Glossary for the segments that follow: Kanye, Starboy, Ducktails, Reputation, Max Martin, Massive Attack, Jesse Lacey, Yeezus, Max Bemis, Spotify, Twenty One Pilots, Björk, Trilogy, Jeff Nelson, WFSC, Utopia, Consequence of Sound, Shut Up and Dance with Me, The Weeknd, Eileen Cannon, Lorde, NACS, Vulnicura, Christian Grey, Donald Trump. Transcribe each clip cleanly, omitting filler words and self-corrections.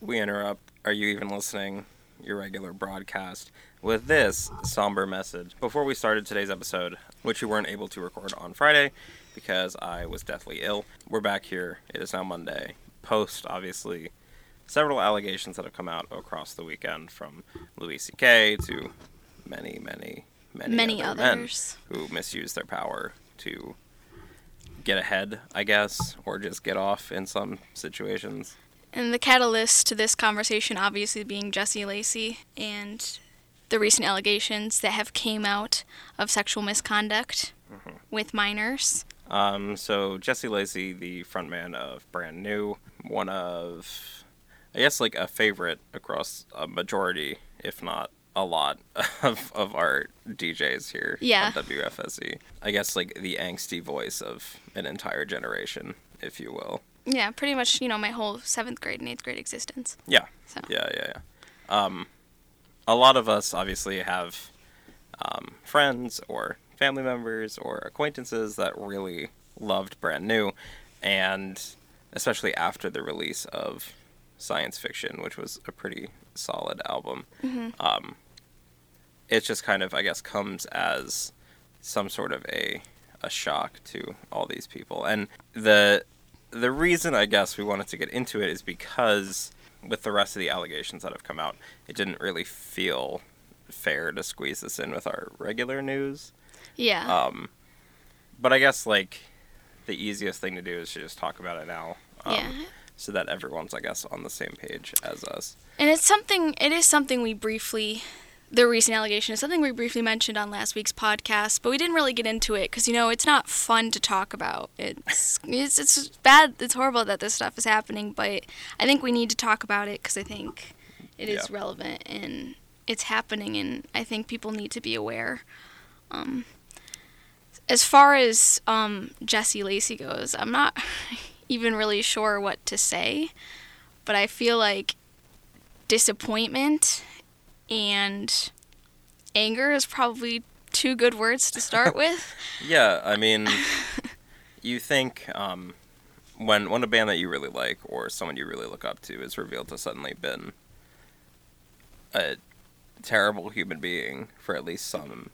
we interrupt Are You Even Listening?, your regular broadcast, with this somber message. Before we started today's episode, which we weren't able to record on Friday because I was deathly ill, we're back here. It is now Monday. Post, obviously, several allegations that have come out across the weekend from Louis C.K. to many others men who misuse their power to get ahead, I guess, or just get off in some situations. And the catalyst to this conversation obviously being Jesse Lacey and the recent allegations that have came out of sexual misconduct with minors. So Jesse Lacey, the frontman of Brand New, one of, I guess, like a favorite across a majority, if not a lot, of our DJs here on WFSE. I guess like the angsty voice of an entire generation, if you will. Yeah, pretty much, you know, my whole 7th grade and 8th grade existence. Yeah. So. Yeah. A lot of us obviously have friends or family members or acquaintances that really loved Brand New, and especially after the release of Science Fiction, which was a pretty solid album. Mm-hmm. It just kind of, I guess, comes as some sort of a shock to all these people. And the reason, I guess, we wanted to get into it is because with the rest of the allegations that have come out, it didn't really feel fair to squeeze this in with our regular news. Yeah. But I guess, like, the easiest thing to do is to just talk about it now. So that everyone's, I guess, on the same page as us. And the recent allegation is something we briefly mentioned on last week's podcast, but we didn't really get into it because, you know, it's not fun to talk about. It's bad. It's horrible that this stuff is happening, but I think we need to talk about it because I think it is relevant and it's happening, and I think people need to be aware. As far as Jesse Lacey goes, I'm not even really sure what to say, but I feel like disappointment and anger is probably two good words to start with. Yeah, I mean, you think when a band that you really like or someone you really look up to is revealed to suddenly been a terrible human being for at least some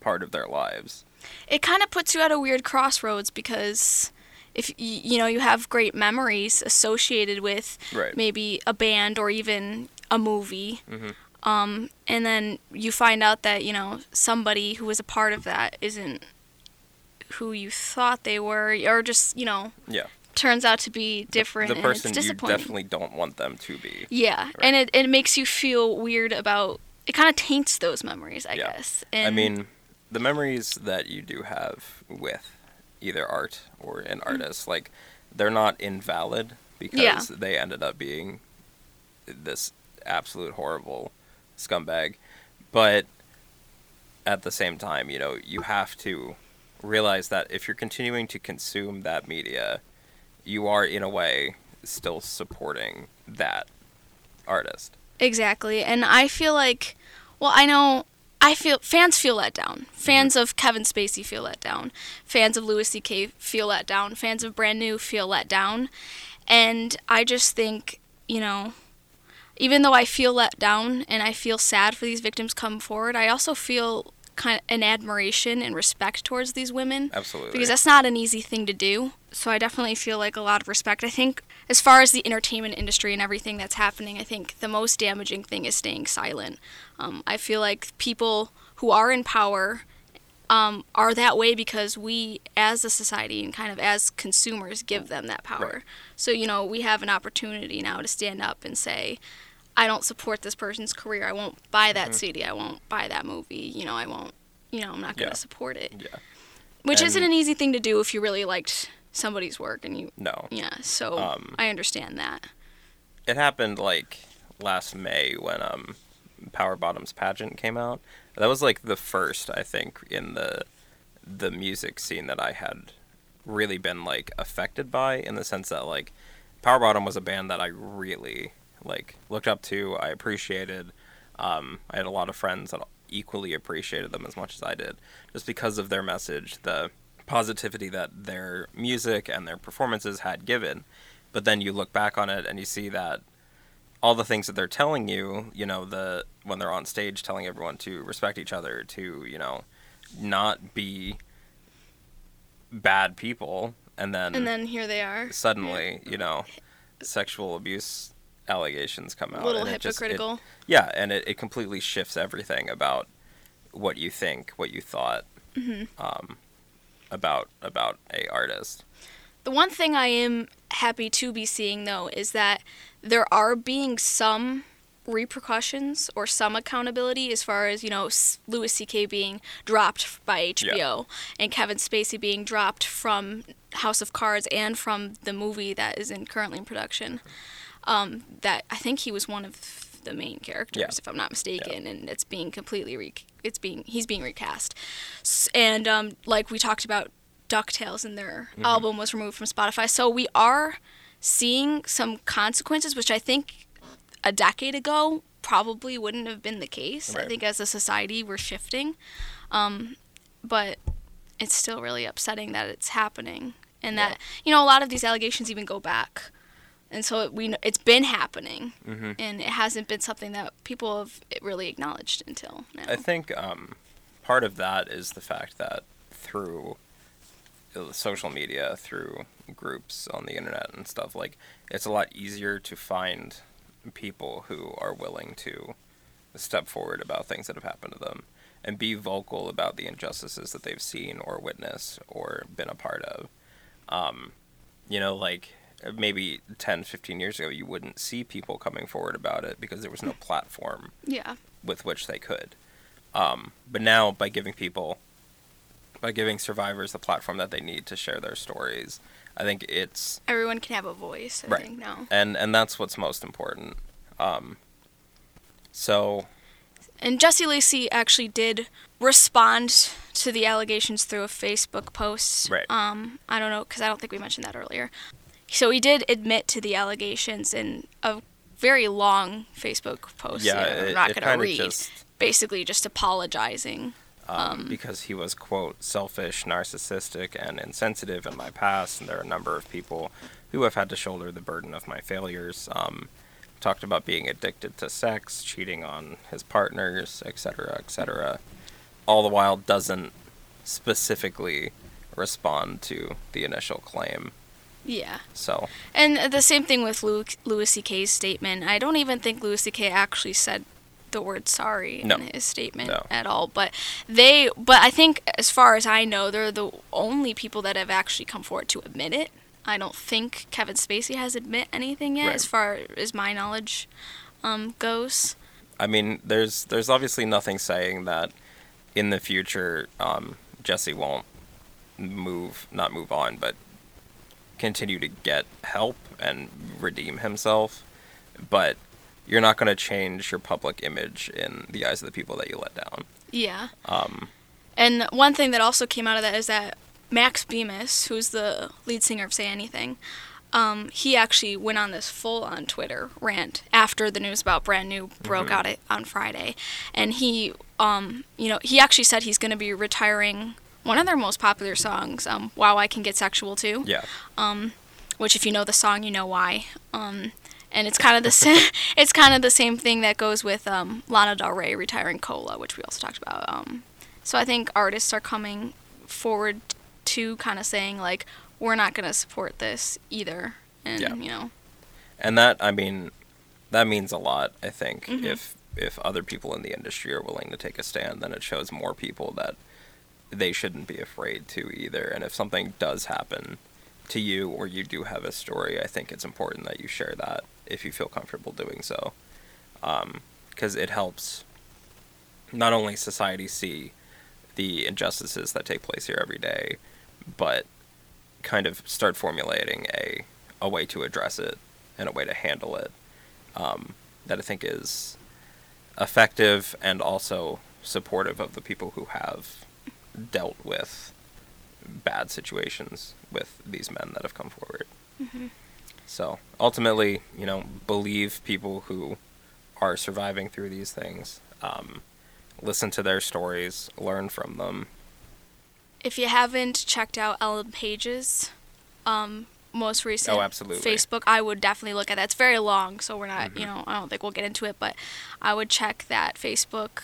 part of their lives, it kind of puts you at a weird crossroads because if you know you have great memories associated with maybe a band or even a movie, and then you find out that, you know, somebody who was a part of that isn't who you thought they were, or just, you know, turns out to be different. The person, and it's disappointing. You definitely don't want them to be. Yeah, right. And it makes you feel weird about. It kind of taints those memories, I guess. And I mean, the memories that you do have with either art or an artist, like, they're not invalid because they ended up being this absolute horrible scumbag. But at the same time, you know, you have to realize that if you're continuing to consume that media, you are, in a way, still supporting that artist. Exactly. And I feel like, well, I know fans feel let down. Fans of Kevin Spacey feel let down. Fans of Louis C.K. feel let down. Fans of Brand New feel let down. And I just think, you know, even though I feel let down and I feel sad for these victims come forward, I also feel kind of an admiration and respect towards these women. Absolutely. Because that's not an easy thing to do. So I definitely feel like a lot of respect. I think as far as the entertainment industry and everything that's happening, I think the most damaging thing is staying silent. I feel like people who are in power are that way because we, as a society and kind of as consumers, give them that power. Right. So, you know, we have an opportunity now to stand up and say, I don't support this person's career. I won't buy that CD. I won't buy that movie. You know, I won't, you know, I'm not going to support it. Yeah. Which isn't an easy thing to do if you really liked somebody's work and you. No. Yeah. So I understand that. It happened like last May when Power Bottom's Pageant came out. That was like the first, I think, in the music scene that I had really been like affected by, in the sense that like Power Bottom was a band that I really like looked up to. I appreciated. I had a lot of friends that equally appreciated them as much as I did, just because of their message, the positivity that their music and their performances had given. But then you look back on it and you see that all the things that they're telling you, you know, the when they're on stage telling everyone to respect each other, to, you know, not be bad people, and then here they are suddenly, you know, sexual abuse allegations come out. A little hypocritical. It completely shifts everything about what you think, what you thought about a artist. The one thing I am happy to be seeing, though, is that there are being some repercussions or some accountability as far as, you know, Louis C.K. being dropped by HBO and Kevin Spacey being dropped from House of Cards and from the movie that is currently in production. That I think he was one of the main characters, if I'm not mistaken, and it's being completely he's being recast. And like we talked about, Ducktails and their album was removed from Spotify. So we are seeing some consequences, which I think a decade ago probably wouldn't have been the case. Right. I think as a society we're shifting, but it's still really upsetting that it's happening, and that you know, a lot of these allegations even go back, and so it's been happening, and it hasn't been something that people have really acknowledged until now. I think part of that is the fact that through social media, through groups on the internet and stuff, like, it's a lot easier to find people who are willing to step forward about things that have happened to them and be vocal about the injustices that they've seen or witnessed or been a part of. You know, like, maybe 10, 15 years ago, you wouldn't see people coming forward about it because there was no platform with which they could. But now, by giving survivors the platform that they need to share their stories, I think it's... Everyone can have a voice, I think, now. And that's what's most important. And Jesse Lacey actually did respond to the allegations through a Facebook post. Right. I don't know, because I don't think we mentioned that earlier. So he did admit to the allegations in a very long Facebook post. Yeah, I'm not going to read. Basically just apologizing. Because he was, quote, selfish, narcissistic, and insensitive in my past, and there are a number of people who have had to shoulder the burden of my failures. Talked about being addicted to sex, cheating on his partners, etc., etc. All the while doesn't specifically respond to the initial claim. Yeah. So. And the same thing with Louis C.K.'s statement. I don't even think Louis C.K. actually said the word sorry in his statement at all, but I think, as far as I know, they're the only people that have actually come forward to admit it. I don't think Kevin Spacey has admit anything yet, as far as my knowledge goes. I mean, there's obviously nothing saying that in the future Jesse won't not move on, but continue to get help and redeem himself, but you're not going to change your public image in the eyes of the people that you let down. Yeah. And one thing that also came out of that is that Max Bemis, who's the lead singer of Say Anything, he actually went on this full-on Twitter rant after the news about Brand New broke out on Friday. And he, you know, he actually said he's going to be retiring one of their most popular songs, Wow, I Can Get Sexual Too. Yeah. Which, if you know the song, you know why. And it's kind of the same thing that goes with Lana Del Rey retiring Cola, which we also talked about. So I think artists are coming forward to kind of saying, like, we're not going to support this either, and you know. And that, I mean, that means a lot. I think if other people in the industry are willing to take a stand, then it shows more people that they shouldn't be afraid to either. And if something does happen to you, or you do have a story, I think it's important that you share that if you feel comfortable doing so, because it helps not only society see the injustices that take place here every day, but kind of start formulating a way to address it and a way to handle it that I think is effective and also supportive of the people who have dealt with bad situations with these men that have come forward. So ultimately, you know, believe people who are surviving through these things. Listen to their stories, learn from them. If you haven't checked out Ellen Page's most recent Facebook, I would definitely look at that. It's very long, so we're not, I don't think we'll get into it, but I would check that Facebook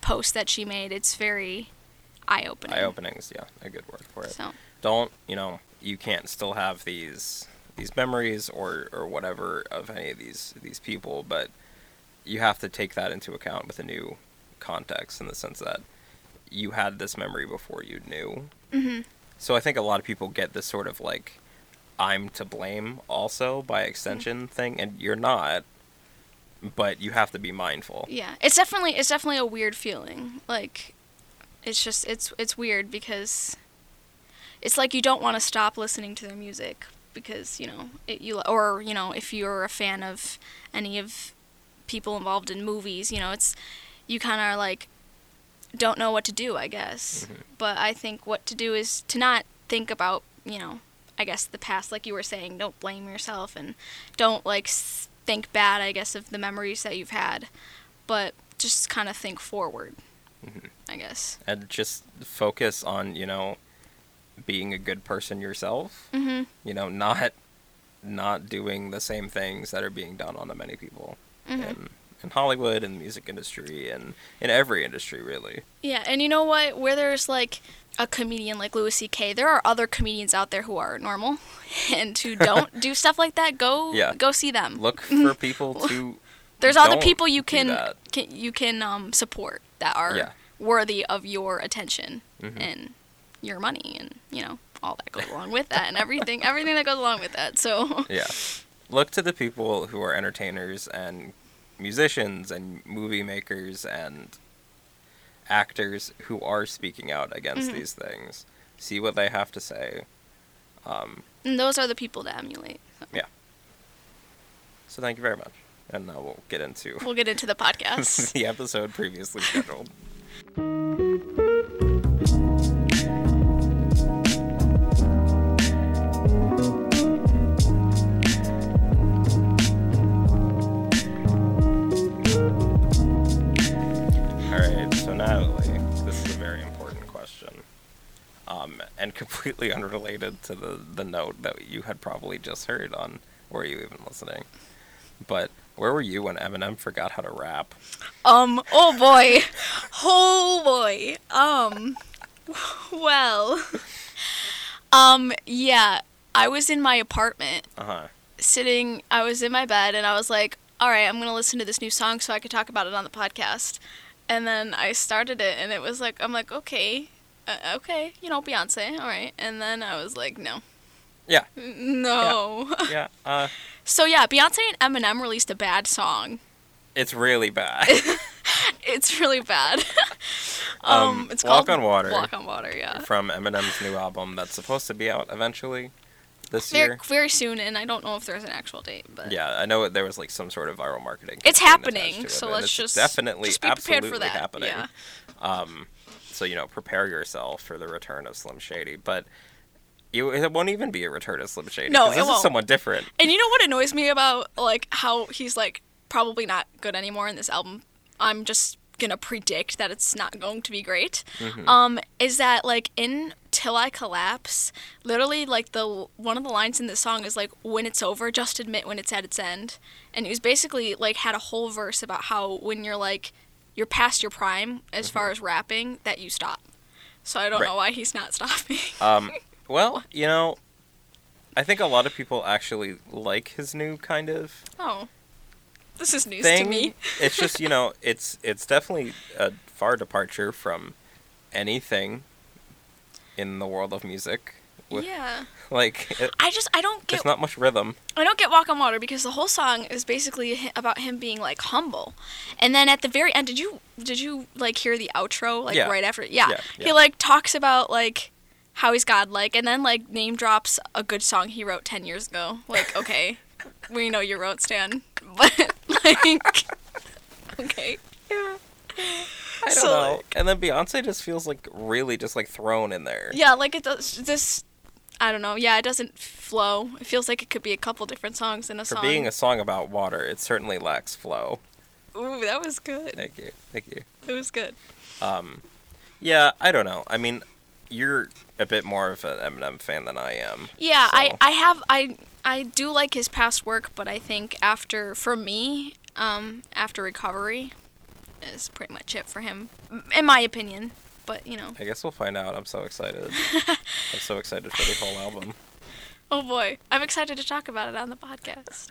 post that she made. It's very eye-opening. Eye-opening's, yeah, a good word for it. So. Don't, you can't still have these memories or whatever of any of these people, but you have to take that into account with a new context in the sense that you had this memory before you knew. Mm-hmm. So I think a lot of people get this sort of like, I'm to blame also by extension thing, and you're not, but you have to be mindful. Yeah, it's definitely a weird feeling. Like, it's just, it's weird because it's like you don't want to stop listening to their music because, if you're a fan of any of people involved in movies, it's, you kind of are like, don't know what to do, I guess. Mm-hmm. But I think what to do is to not think about, I guess the past, like you were saying, don't blame yourself and don't like think bad, I guess, of the memories that you've had, but just kind of think forward, I guess. And just focus on, being a good person yourself, not doing the same things that are being done on the many people. Mm-hmm. And in Hollywood and the music industry and in every industry, really. Yeah, and you know what? Where there's, like, a comedian like Louis C.K., there are other comedians out there who are normal and who don't do stuff like that. Go see them. Look for people to There's other people you can support that are worthy of your attention and your money and, all that goes along with that and everything that goes along with that. So yeah. Look to the people who are entertainers and musicians and movie makers and actors who are speaking out against these things. See what they have to say. And those are the people to emulate. So. Yeah. So thank you very much. And now we'll get into the podcast. The episode previously scheduled. And completely unrelated to the note that you had probably just heard on, were you even listening? But where were you when Eminem forgot how to rap? Oh boy. Yeah, I was in my apartment, I was in my bed, and I was like, all right, I'm going to listen to this new song so I could talk about it on the podcast. And then I started it, and it was like, I'm like, okay, Beyonce, all right. And then I was like, no. Yeah. No. Yeah. So, yeah, Beyonce and Eminem released a bad song. It's really bad. It's called Walk on Water, yeah. From Eminem's new album that's supposed to be out eventually this year. Very soon, and I don't know if there's an actual date. But yeah, I know there was like some sort of viral marketing. It's happening, so let's just definitely be prepared for that. Happening. Yeah. So, prepare yourself for the return of Slim Shady. But it won't even be a return of Slim Shady. No, it won't. This is someone different. And you know what annoys me about, like, how he's, like, probably not good anymore in this album? I'm just going to predict that it's not going to be great. Mm-hmm. Is that, like, in Till I Collapse, literally, like, one of the lines in this song is, like, when it's over, just admit when it's at its end. And he was basically, like, had a whole verse about how when you're, like, you're past your prime as far as rapping, that you stop. So I don't know why he's not stopping. Well, I think a lot of people actually like his new kind of this is news thing. To me. It's just, it's definitely a far departure from anything in the world of music. I don't get... There's not much rhythm. I don't get Walk on Water because the whole song is basically about him being, like, humble. And then at the very end, did you like, hear the outro, like, right after? Yeah. He, like, talks about, like, how he's godlike and then, like, name drops a good song he wrote 10 years ago. Like, okay, we know you wrote Stan, but, like, okay. Yeah. I don't know. Like, and then Beyonce just feels, like, really just, like, thrown in there. Yeah, like, it does... This... I don't know. Yeah, it doesn't flow. It feels like it could be a couple different songs in a song. For being a song about water, it certainly lacks flow. Ooh, that was good. Thank you. It was good. Yeah, I don't know. I mean, you're a bit more of an Eminem fan than I am. Yeah, so. I do like his past work, but I think after Recovery is pretty much it for him, in my opinion. But, you know. I guess we'll find out. I'm so excited. I'm so excited for the whole album. Oh, boy. I'm excited to talk about it on the podcast.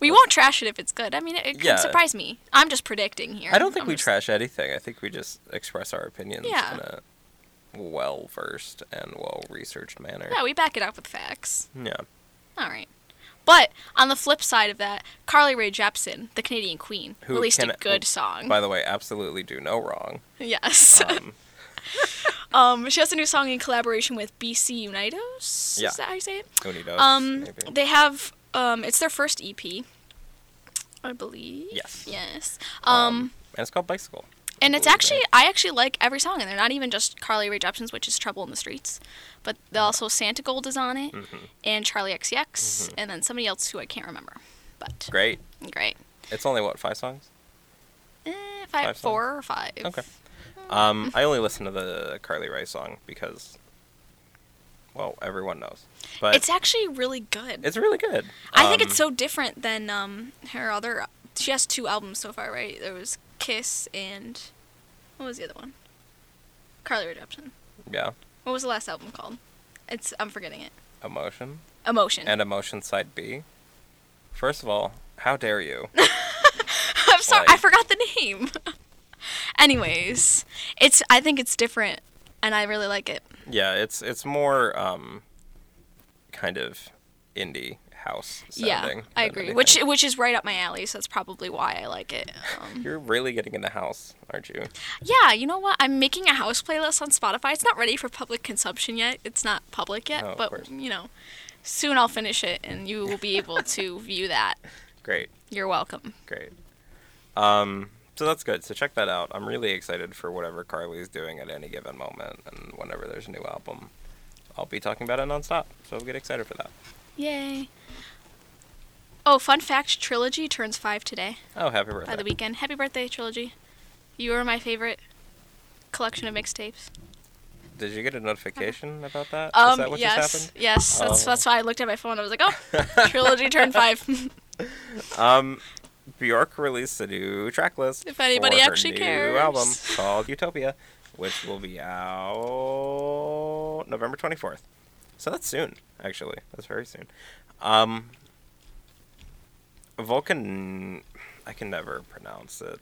We won't trash it if it's good. I mean, it could surprise me. I'm just predicting here. I don't think trash anything. I think we just express our opinions in a well-versed and well-researched manner. Yeah, we back it up with facts. Yeah. All right. But on the flip side of that, Carly Rae Jepsen, the Canadian Queen, released a good song. By the way, absolutely do no wrong. Yes. She has a new song in collaboration with BC Unidos. Yeah. Is that how you say it? Unidos. Maybe. They have it's their first EP, I believe. Yes. And it's called Bicycle. And it's actually, I actually like every song in there. Not even just Carly Rae Jepsen's, which is Trouble in the Streets, but also Santa Gold is on it, mm-hmm. and Charlie XCX, mm-hmm. and then somebody else who I can't remember. But great. It's only what, 5 songs? 4 or 5. Okay. I only listen to the Carly Rae song because, well, everyone knows. But it's actually really good. It's really good. I think it's so different than her other. She has 2 albums so far, right? There was Kiss and what was the other one? Carly Rae Jepsen. Yeah. What was the last album called? I'm forgetting it. Emotion. And Emotion Side B. First of all, how dare you? I'm sorry, I forgot the name. Anyways, I think it's different and I really like it. Yeah, it's more kind of indie house sounding. Yeah, I agree. Anything. Which is right up my alley, so that's probably why I like it. You're really getting into house, aren't you? Yeah, you know what? I'm making a house playlist on Spotify. It's not ready for public consumption yet. It's not public yet, but you know, soon I'll finish it and you will be able to view that. Great. You're welcome. Great. So that's good. So check that out. I'm really excited for whatever Carly's doing at any given moment, and whenever there's a new album, I'll be talking about it nonstop. So get excited for that. Yay. Oh, fun fact, Trilogy turns 5 today. Oh, happy birthday. By the weekend. Happy birthday, Trilogy. You are my favorite collection of mixtapes. Did you get a notification about that? Is that what just happened? Yes. That's why I looked at my phone. I was like, oh, Trilogy turned 5. Björk released a new track list if anybody for actually her new cares. Album called Utopia, which will be out November 24th. So that's soon, actually. That's very soon. I can never pronounce it.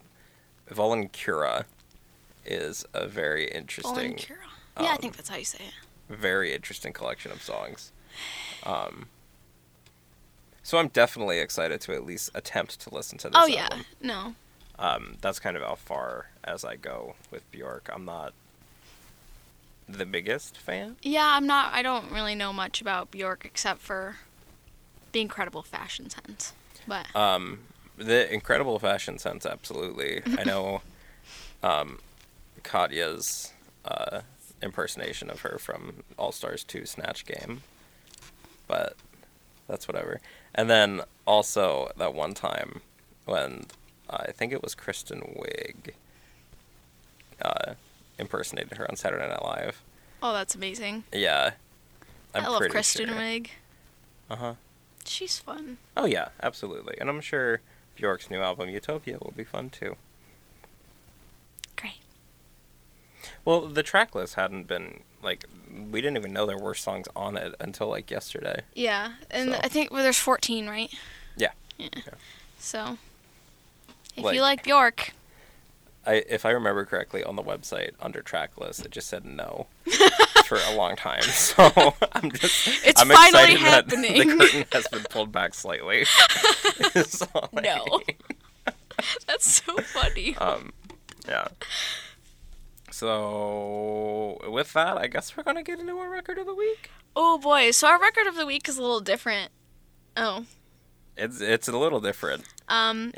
Vulnicura is a very interesting... Vulnicura? Yeah, I think that's how you say it. Very interesting collection of songs. So I'm definitely excited to at least attempt to listen to this album. Oh, yeah. No. That's kind of how far as I go with Björk. I'm not... the biggest fan? Yeah, I don't really know much about Björk except for the incredible fashion sense. But the incredible fashion sense, absolutely. I know Katya's impersonation of her from All Stars 2 Snatch Game, but that's whatever. And then also that one time when I think it was Kristen Wiig impersonated her on Saturday Night Live. Oh, that's amazing. Yeah. I love Kristen Wiig. Uh-huh. She's fun. Oh, yeah, absolutely. And I'm sure Bjork's new album, Utopia, will be fun, too. Great. Well, the track list hadn't been, we didn't even know there were songs on it until, yesterday. Yeah, and so. I think there's 14, right? Yeah. Yeah. Okay. So, if you like Björk... if I remember correctly, on the website, under track list, it just said no for a long time. So I'm finally excited happening. That the curtain has been pulled back slightly. No. That's so funny. Yeah. So with that, I guess we're going to get into our record of the week. Oh, boy. So our record of the week is a little different. Oh. It's a little different.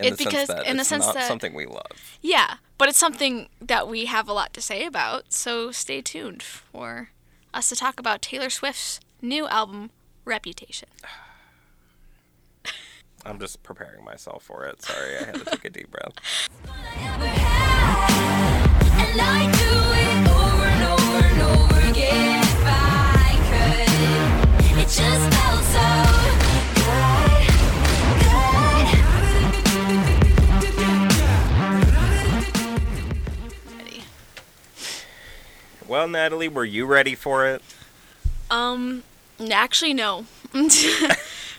It's not something we love. Yeah, but it's something that we have a lot to say about. So stay tuned for us to talk about Taylor Swift's new album, Reputation. I'm just preparing myself for it. Sorry, I had to take a deep breath. Well, Natalie, were you ready for it? Actually, no.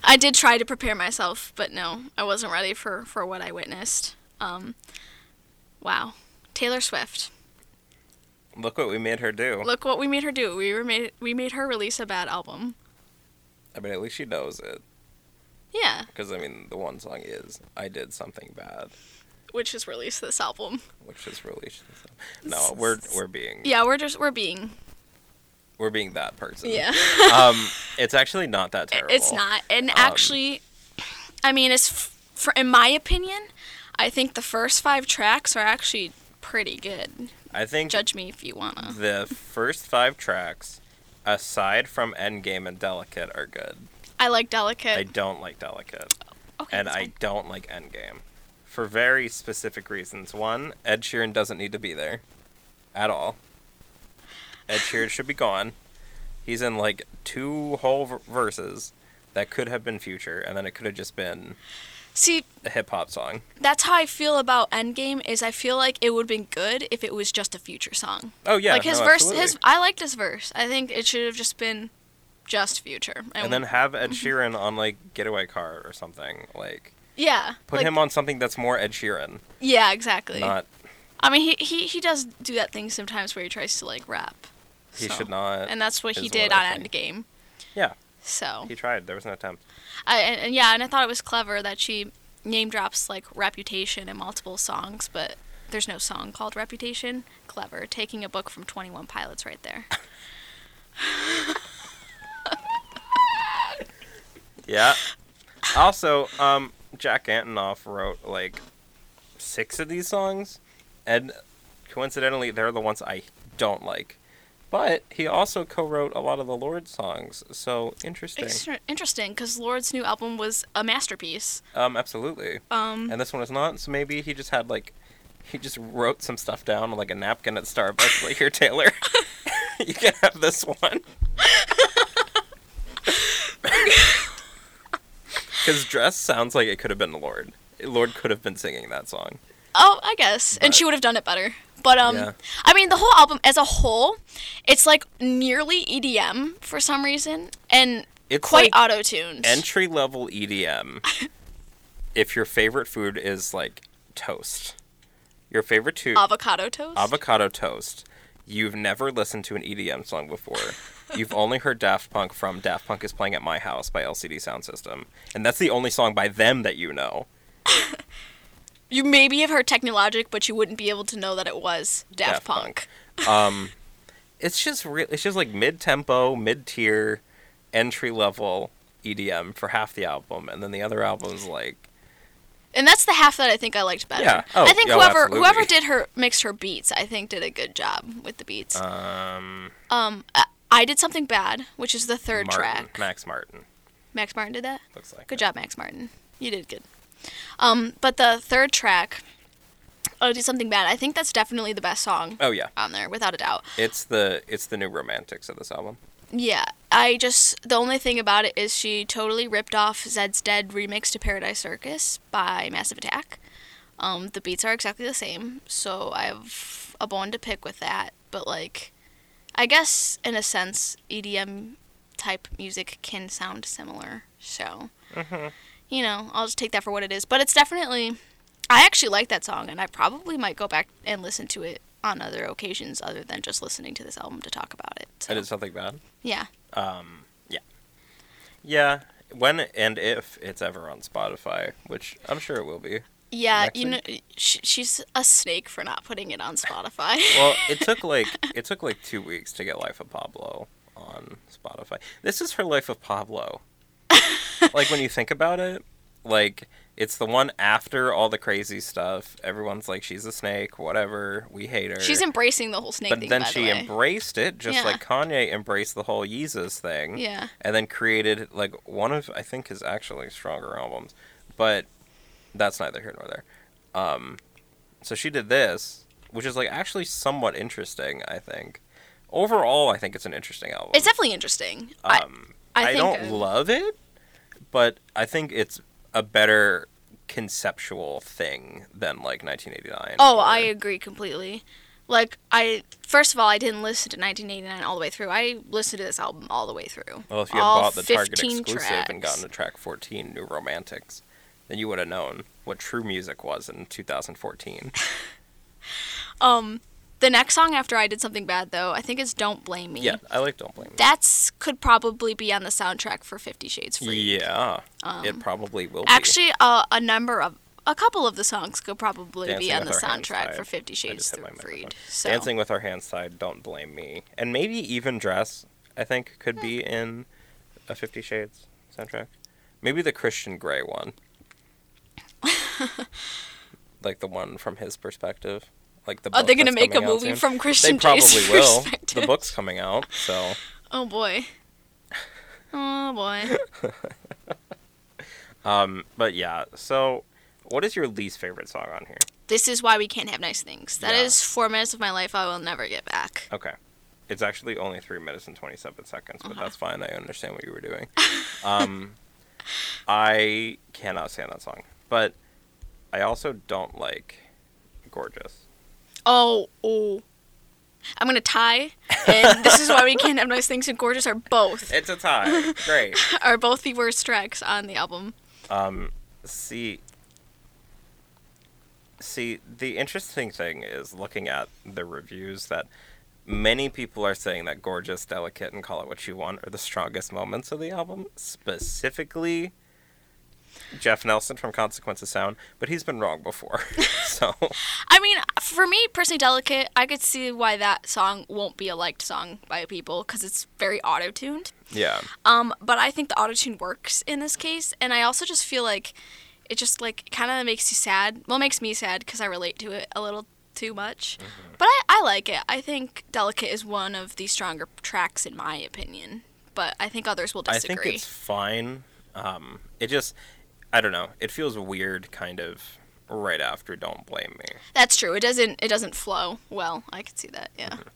I did try to prepare myself, but no, I wasn't ready for what I witnessed. Wow. Taylor Swift. Look what we made her do. Look what we made her do. We made her release a bad album. I mean, at least she knows it. Yeah. Because, I mean, the one song is, I Did Something Bad. Which is released this album. No, we're being. Yeah, we're being. We're being that person. Yeah. It's actually not that terrible. It's not, and actually, I mean, in my opinion, I think the first 5 tracks are actually pretty good. I think. Judge me if you wanna. The first 5 tracks, aside from Endgame and Delicate, are good. I like Delicate. I don't like Delicate. Oh, okay. And I don't like Endgame. For very specific reasons. One, Ed Sheeran doesn't need to be there at all. Ed Sheeran should be gone. He's in, 2 whole verses that could have been Future, and then it could have just been a hip-hop song. That's how I feel about Endgame, is I feel like it would have been good if it was just a Future song. Oh, yeah. I liked his verse. I think it should have just been just Future. And then have Ed Sheeran on, Getaway Car or something, Yeah. Put him on something that's more Ed Sheeran. Yeah, exactly. Not. I mean, he does do that thing sometimes where he tries to, rap. He should not. And that's what he did on Endgame. Yeah. So. He tried. There was no attempt. And I thought it was clever that she name drops, Reputation in multiple songs, but there's no song called Reputation. Clever. Taking a book from 21 Pilots right there. Yeah. Also, Jack Antonoff wrote 6 of these songs, and coincidentally they're the ones I don't like, but he also co-wrote a lot of the Lorde songs, so interesting because Lorde's new album was a masterpiece. Absolutely. And this one is not, so maybe he just had he just wrote some stuff down on a napkin at Starbucks. Here, Taylor, you can have this one. Because Dress sounds like it could have been Lorde. Lorde could have been singing that song. Oh, I guess. But, and she would have done it better. But, yeah. I mean, the whole album as a whole, it's, nearly EDM for some reason. And it's quite auto-tuned. Entry-level EDM. If your favorite food is, toast. Your favorite Avocado toast? Avocado toast. You've never listened to an EDM song before. You've only heard Daft Punk from Daft Punk is Playing at My House by LCD Sound System. And that's the only song by them that you know. You maybe have heard Technologic, but you wouldn't be able to know that it was Daft Punk. It's just mid-tempo, mid-tier, entry-level EDM for half the album. And then the other album's And that's the half that I think I liked better. Yeah. Oh, I think whoever did her mixed her beats, I think did a good job with the beats. I Did Something Bad, which is the third track. Max Martin. Max Martin did that? Looks like. Good job, Max Martin. You did good. But the third track, I Did Something Bad, I think that's definitely the best song. Oh yeah. On there, without a doubt. It's the new romantics of this album. Yeah, the only thing about it is she totally ripped off Zed's Dead remix to Paradise Circus by Massive Attack. The beats are exactly the same, so I have a bone to pick with that. But, I guess, in a sense, EDM-type music can sound similar, so, I'll just take that for what it is. But it's definitely, I actually like that song, and I probably might go back and listen to it on other occasions other than just listening to this album to talk about it. So. I Did Something Bad? Yeah. Yeah. Yeah, when and if it's ever on Spotify, which I'm sure it will be. Yeah, she's a snake for not putting it on Spotify. Well, it took 2 weeks to get Life of Pablo on Spotify. This is her Life of Pablo. When you think about it, it's the one after all the crazy stuff. Everyone's she's a snake, whatever, we hate her. She's embracing the whole snake thing, by the way. But then she embraced it, just like Kanye embraced the whole Yeezus thing. Yeah. And then created, one of, I think, his actually stronger albums. But that's neither here nor there. So she did this, which is, actually somewhat interesting, I think. overall, I think it's an interesting album. It's definitely interesting. I don't love it, but I think it's a better conceptual thing than, like, 1989. Oh, or... I agree completely. Like, first of all, I didn't listen to 1989 all the way through. I listened to this album all the way through. Well, if you had bought the Target exclusive and gotten to track 14, New Romantics, then you would have known what true music was in 2014. The next song after I Did Something Bad, though, I think is Don't Blame Me. Yeah, I like Don't Blame Me. That could probably be on the soundtrack for 50 Shades Freed. Yeah, it probably will be. Actually, a couple of the songs could probably be on the soundtrack for 50 Shades Freed. So. Dancing with Our Hands Tied, Don't Blame Me. And maybe even Dress, I think, could be in a 50 Shades soundtrack. Maybe the Christian Grey one. Like the one from his perspective. Like the book they're going to make a movie soon. From Christian Gray's perspective. They probably will. The book's coming out, so. Oh, boy. Oh, boy. But, yeah, so what is your least favorite song on here? This Is Why We Can't Have Nice Things. That is 4 minutes of my life I will never get back. Okay. It's actually only 3 minutes and 27 seconds, but that's fine. I understand what you were doing. I cannot stand that song. But I also don't like Gorgeous. Oh. I'm going to tie, and This Is Why We Can't Have Nice Things and Gorgeous are both. It's a tie. Great. Are both the worst tracks on the album. See, the interesting thing is looking at the reviews that many people are saying that Gorgeous, Delicate, and Call It What You Want are the strongest moments of the album, specifically Jeff Nelson from Consequence of Sound, but he's been wrong before. So, I mean, for me personally, Delicate, I could see why that song won't be a liked song by people because it's very auto-tuned. Yeah. But I think the auto-tune works in this case, and I also just feel like it just like kind of makes you sad. Well, it makes me sad because I relate to it a little too much. Mm-hmm. But I like it. I think Delicate is one of the stronger tracks in my opinion, but I think others will disagree. I think it's fine. It just, I don't know. It feels weird kind of right after Don't Blame Me. That's true. It doesn't flow well. I could see that, yeah. Mm-hmm.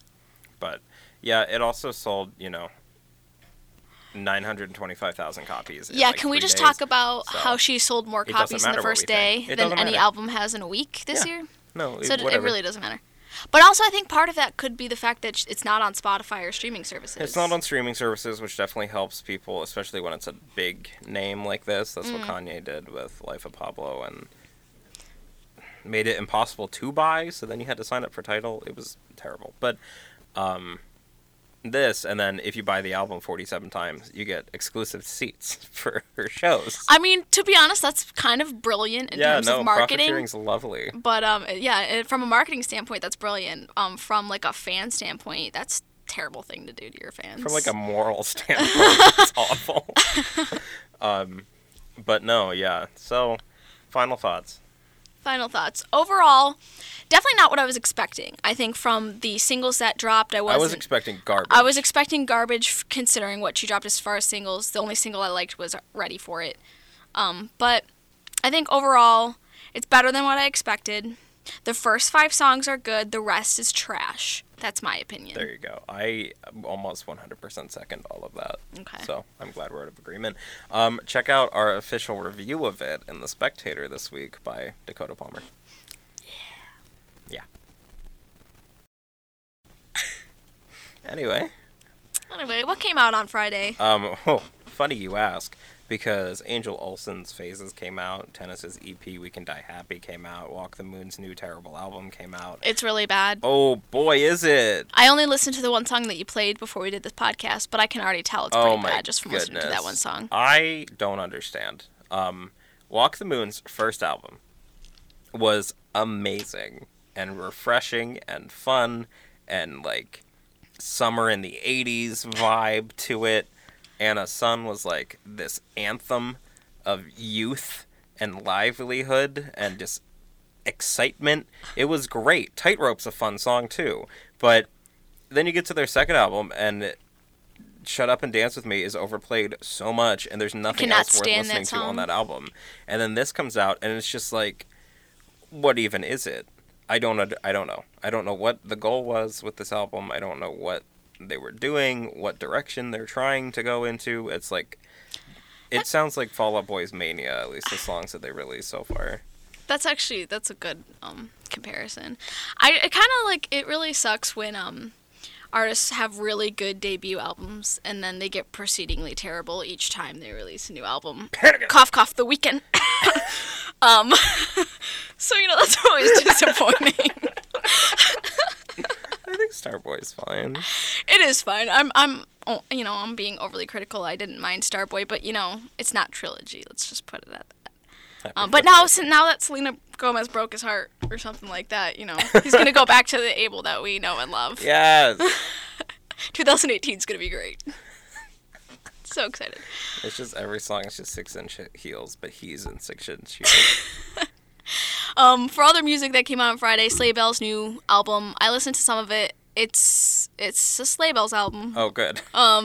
But, yeah, it also sold, 925,000 copies. Yeah, can we just talk about how she sold more copies in the first day than any album has in a week this year? No, so it really doesn't matter. But also, I think part of that could be the fact that it's not on Spotify or streaming services. It's not on streaming services, which definitely helps people, especially when it's a big name like this. That's what Kanye did with Life of Pablo and made it impossible to buy, so then you had to sign up for Tidal. It was terrible. But this, and then if you buy the album 47 times, you get exclusive seats for her shows. I mean, to be honest, that's kind of brilliant in terms of marketing. Profiteering's lovely. But from a marketing standpoint, that's brilliant. From like a fan standpoint, that's a terrible thing to do to your fans. From like a moral standpoint, it's awful. But no, yeah. So, final thoughts. Overall, definitely not what I was expecting. I think from the singles that dropped, I was expecting garbage. I was expecting garbage considering what she dropped as far as singles. The only single I liked was Ready For It. But I think overall, it's better than what I expected. The first 5 songs are good. The rest is trash. That's my opinion. There you go. I almost 100% second all of that. Okay. So I'm glad we're out of agreement. Check out our official review of it in The Spectator this week by Dakota Palmer. Yeah. Yeah. Anyway, what came out on Friday? Funny you ask. Because Angel Olsen's Phases came out, Tennis's EP We Can Die Happy came out, Walk the Moon's new terrible album came out. It's really bad. Oh, boy, is it. I only listened to the one song that you played before we did this podcast, but I can already tell it's pretty bad just from listening to that one song. I don't understand. Walk the Moon's first album was amazing and refreshing and fun and, like, summer in the 80s vibe to it. Anna Sun was like this anthem of youth and livelihood and just excitement. It was great. Tightrope's a fun song too. But then you get to their second album and Shut Up and Dance With Me is overplayed so much and there's nothing else worth listening to on that album. And then this comes out and it's just like, what even is it? I don't know. I don't know what the goal was with this album. I don't know what they were doing, what direction they're trying to go into. It's like, it sounds like Fall Out Boy's Mania, at least the songs that they released so far. That's a good comparison. I kind of like, it really sucks when artists have really good debut albums and then they get proceedingly terrible each time they release a new album. Cough, cough, The Weeknd. So, you know, that's always disappointing. I think Starboy's fine. It is fine. I'm being overly critical. I didn't mind Starboy, but, you know, it's not Trilogy. Let's just put it at that. But now that Selena Gomez broke his heart or something like that, you know, he's going to go back to the Abel that we know and love. Yes. 2018 is going to be great. So excited. It's just every song is just 6-inch heels, but he's in 6-inch heels. For other music that came out on Friday, Sleigh Bells' new album. I listened to some of it. It's a Sleigh Bells album. Oh, good. So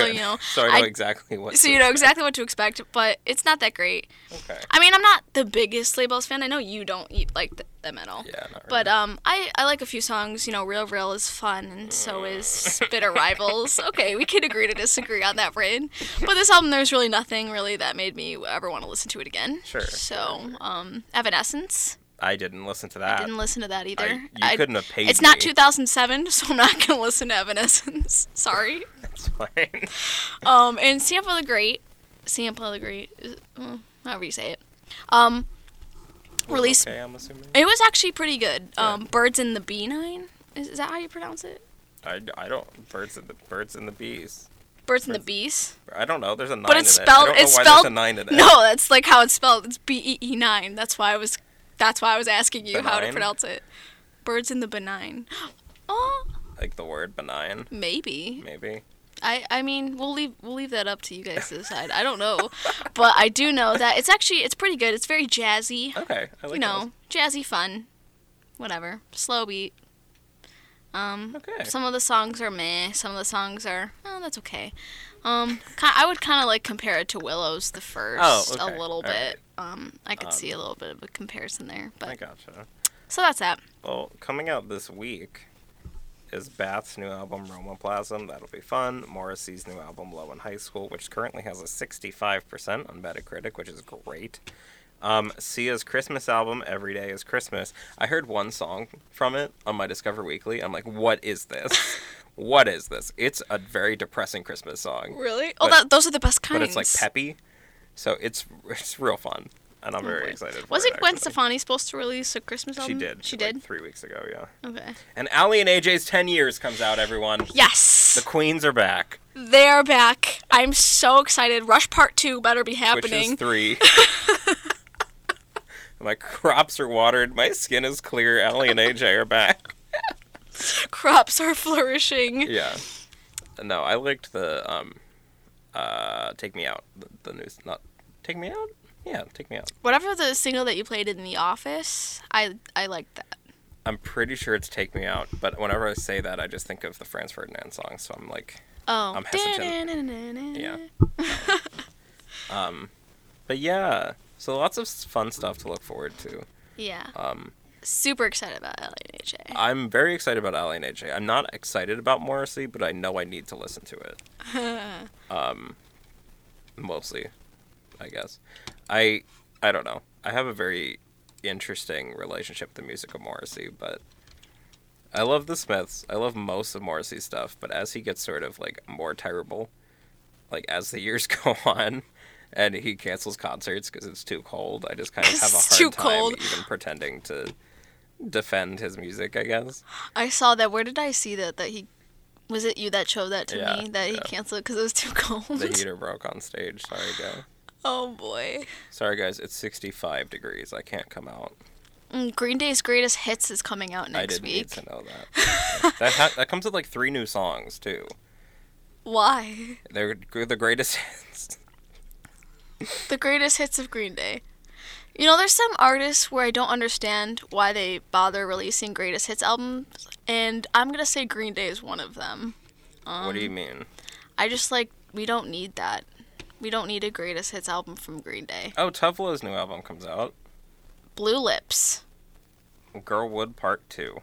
good. You know, so I know exactly what. So you know exactly what to expect, but it's not that great. Okay. I mean, I'm not the biggest Sleigh Bells fan. I know you don't like them at all. Yeah, not really. But I like a few songs. You know, Real Real is fun, and so is Bitter Rivals. Okay, we can agree to disagree on that, Brain. But this album, there's really nothing really that made me ever want to listen to it again. Sure. So, Evanescence. I didn't listen to that. I didn't listen to that either. You couldn't have paid me. It's not 2007, so I'm not going to listen to Evanescence. Sorry. That's fine. And Sample the Great. Sample the Great. However you say it. Release. Okay, I'm assuming. It was actually pretty good. Yeah. Birds and the Beehive. Is that how you pronounce it? I don't. Birds and the Bees. Birds and the Bees. I don't know. There's a 9 in it. But it's spelled. There's a 9 in it. No, that's like how it's spelled. It's B-E-E-9. That's why I was asking you benign? How to pronounce it. Birds in the benign. Oh. Like the word benign. Maybe. I mean, we'll leave that up to you guys to decide. I don't know, but I do know that it's pretty good. It's very jazzy. Okay, I like. You know, jazzy fun, whatever. Slow beat. Okay. Some of the songs are meh. Some of the songs are that's okay. I would kind of like compare it to Willow's the first a little bit. Right. I could see a little bit of a comparison there. But. I gotcha. So that's that. Well, coming out this week is Bath's new album, Romoplasm. That'll be fun. Morrissey's new album, Low in High School, which currently has a 65% on Metacritic, which is great. Sia's Christmas album, Every Day is Christmas. I heard one song from it on my Discover Weekly. I'm like, what is this? What is this? It's a very depressing Christmas song. Really? Oh, those are the best kinds. But it's like peppy. So it's real fun, and I'm very excited for it. Wasn't Gwen Stefani supposed to release a Christmas album? She did? Like 3 weeks ago, yeah. Okay. And Ally and AJ's 10 Years comes out, everyone. Yes! The Queens are back. They are back. I'm so excited. Rush Part 2 better be happening. Which is 3. My crops are watered. My skin is clear. Ally and AJ are back. Crops are flourishing. Yeah. No, I liked the... Take Me Out. The news, not Take Me Out. Yeah, Take Me Out. Whatever the single that you played in the office, I liked that. I'm pretty sure it's Take Me Out, but whenever I say that, I just think of the Franz Ferdinand song. So I'm like, I'm hesitant. Yeah. But yeah, so lots of fun stuff to look forward to. Yeah. Super excited about Ally and AJ. I'm very excited about Ally and AJ. I'm not excited about Morrissey, but I know I need to listen to it. Mostly, I guess. I don't know. I have a very interesting relationship with the music of Morrissey, but I love the Smiths. I love most of Morrissey's stuff, but as he gets sort of like more terrible, like as the years go on, and he cancels concerts because it's too cold, I just kind of have a hard time even pretending to defend his music, I guess. I saw that. Where did I see that he... Was it you that showed that to me? That he canceled because it was too cold? The heater broke on stage. Sorry, guys. Oh, boy. Sorry, guys. It's 65 degrees. I can't come out. Green Day's Greatest Hits is coming out next week. I didn't need to know that. That comes with, like, 3 new songs, too. Why? They're the greatest hits. The greatest hits of Green Day. You know, there's some artists where I don't understand why they bother releasing greatest hits albums, and I'm going to say Green Day is one of them. What do you mean? I just, like, we don't need that. We don't need a greatest hits album from Green Day. Oh, Tuvla's new album comes out. Blue Lips. Girlwood Part 2.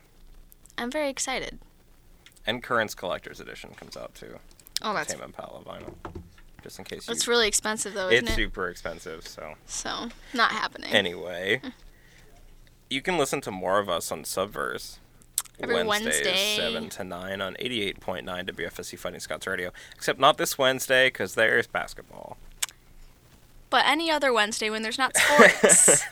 I'm very excited. And Current's Collector's Edition comes out, too. Oh, that's... Tame Impala vinyl. Just in case you... It's really expensive, though, isn't it? It's super expensive, so... So, not happening. Anyway, you can listen to more of us on Subverse. Every Wednesday. 7 to 9 on 88.9 WFSC Fighting Scots Radio. Except not this Wednesday, because there's basketball. But any other Wednesday when there's not sports,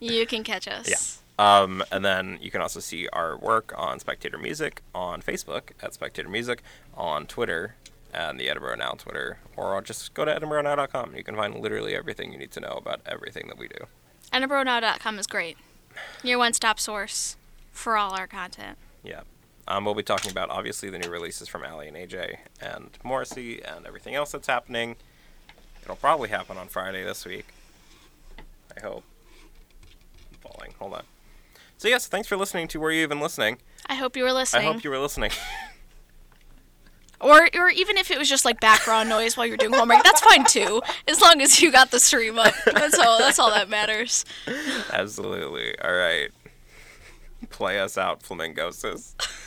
you can catch us. Yeah. And then you can also see our work on Spectator Music, on Facebook, at Spectator Music, on Twitter, and the Edinburgh Now Twitter, or just go to edinburghnow.com. You can find literally everything you need to know about everything that we do. edinburghnow.com is great. Your one-stop source for all our content. Yeah. We'll be talking about, obviously, the new releases from Allie and AJ and Morrissey and everything else that's happening. It'll probably happen on Friday this week. I hope. I'm falling. Hold on. So, yes, thanks for listening to Were You Even Listening? I hope you were listening. Or even if it was just, like, background noise while you're doing homework, that's fine, too, as long as you got the stream up. That's all that matters. Absolutely. All right. Play us out, Flamingoses.